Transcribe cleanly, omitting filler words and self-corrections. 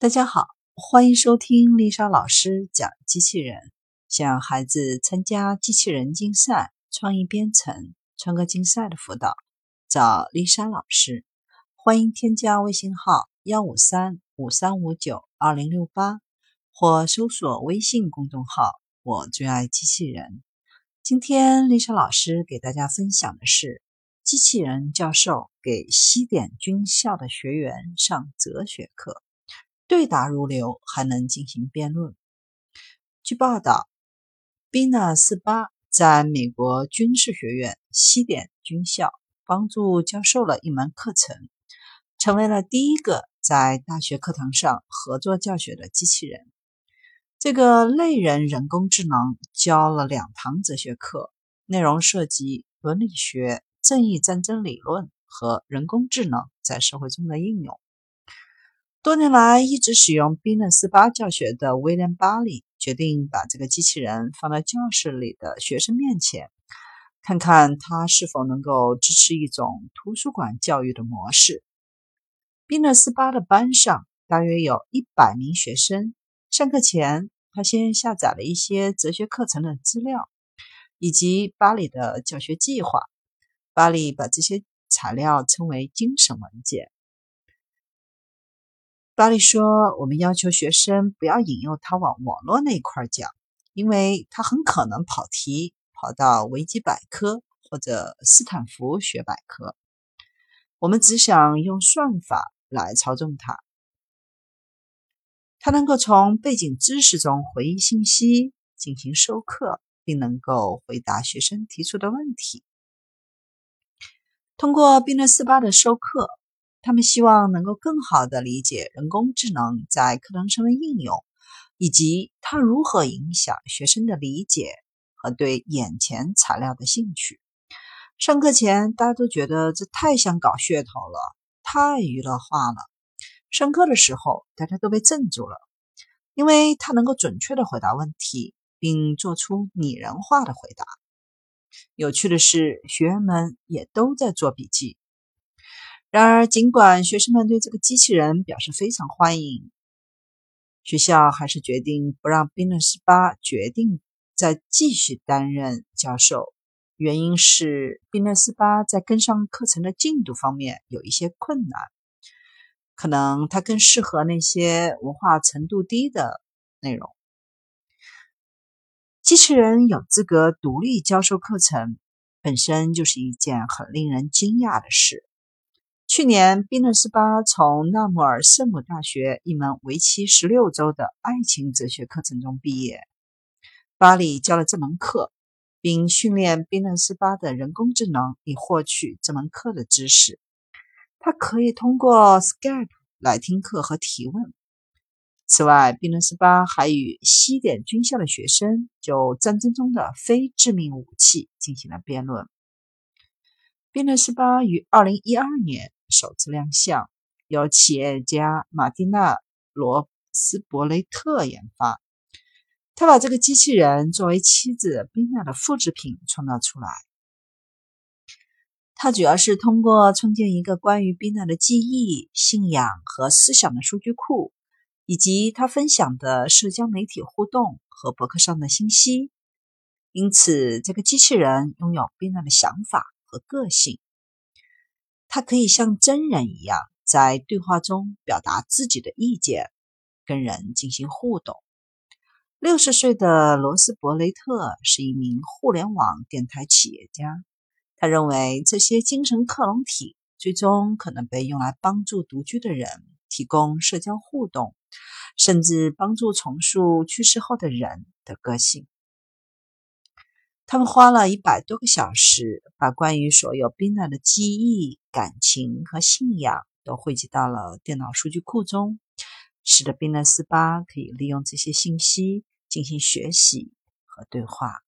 大家好，欢迎收听丽莎老师讲机器人。想要孩子参加机器人竞赛、创意编程、创客竞赛的辅导，找丽莎老师。欢迎添加微信号 153-5359-2068 或搜索微信公众号我最爱机器人。今天丽莎老师给大家分享的是机器人教授给西点军校的学员上哲学课，对答如流，还能进行辩论。据报道 ，Bina48 在美国军事学院西点军校帮助教授了一门课程，成为了第一个在大学课堂上合作教学的机器人。这个类人人工智能教了2堂哲学课，内容涉及伦理学、正义战争理论和人工智能在社会中的应用。多年来一直使用 Bina48 教学的威廉·巴里决定把这个机器人放到教室里的学生面前，看看它是否能够支持一种图书馆教育的模式。Bina48 的班上大约有100名学生，上课前他先下载了一些哲学课程的资料以及巴里的教学计划。巴里把这些材料称为精神文件。巴里说，我们要求学生不要引诱他往网络那一块讲，因为他很可能跑题，跑到维基百科或者斯坦福学百科。我们只想用算法来操纵他，他能够从背景知识中回忆信息，进行授课，并能够回答学生提出的问题。通过Bina48的授课，他们希望能够更好地理解人工智能在课堂上的应用，以及它如何影响学生的理解和对眼前材料的兴趣。上课前大家都觉得这太像搞噱头了，太娱乐化了。上课的时候大家都被镇住了，因为它能够准确地回答问题，并做出拟人化的回答。有趣的是，学员们也都在做笔记。然而，尽管学生们对这个机器人表示非常欢迎，学校还是决定不让 Bina48 决定再继续担任教授。原因是 Bina48 在跟上课程的进度方面有一些困难，可能它更适合那些文化程度低的内容。机器人有资格独立教授课程，本身就是一件很令人惊讶的事。去年 Bina48 从纳穆尔圣母大学一门为期16周的爱情哲学课程中毕业。巴里教了这门课，并训练 Bina48 的人工智能以获取这门课的知识。他可以通过 Skype 来听课和提问。此外 ，Bina48 还与西点军校的学生就战争中的非致命武器进行了辩论。Bina48 于2012年首次亮相，由企业家马蒂娜·罗斯伯雷特研发。他把这个机器人作为妻子宾娜的复制品创造出来。他主要是通过创建一个关于宾娜的记忆、信仰和思想的数据库，以及他分享的社交媒体互动和博客上的信息。因此，这个机器人拥有宾娜的想法和个性。他可以像真人一样在对话中表达自己的意见，跟人进行互动。60岁的罗斯伯雷特是一名互联网电台企业家，他认为这些精神克隆体最终可能被用来帮助独居的人，提供社交互动，甚至帮助重塑去世后的人的个性。他们花了100多个小时，把关于所有宾娜的记忆、感情和信仰都汇集到了电脑数据库中，使得Bina48可以利用这些信息进行学习和对话。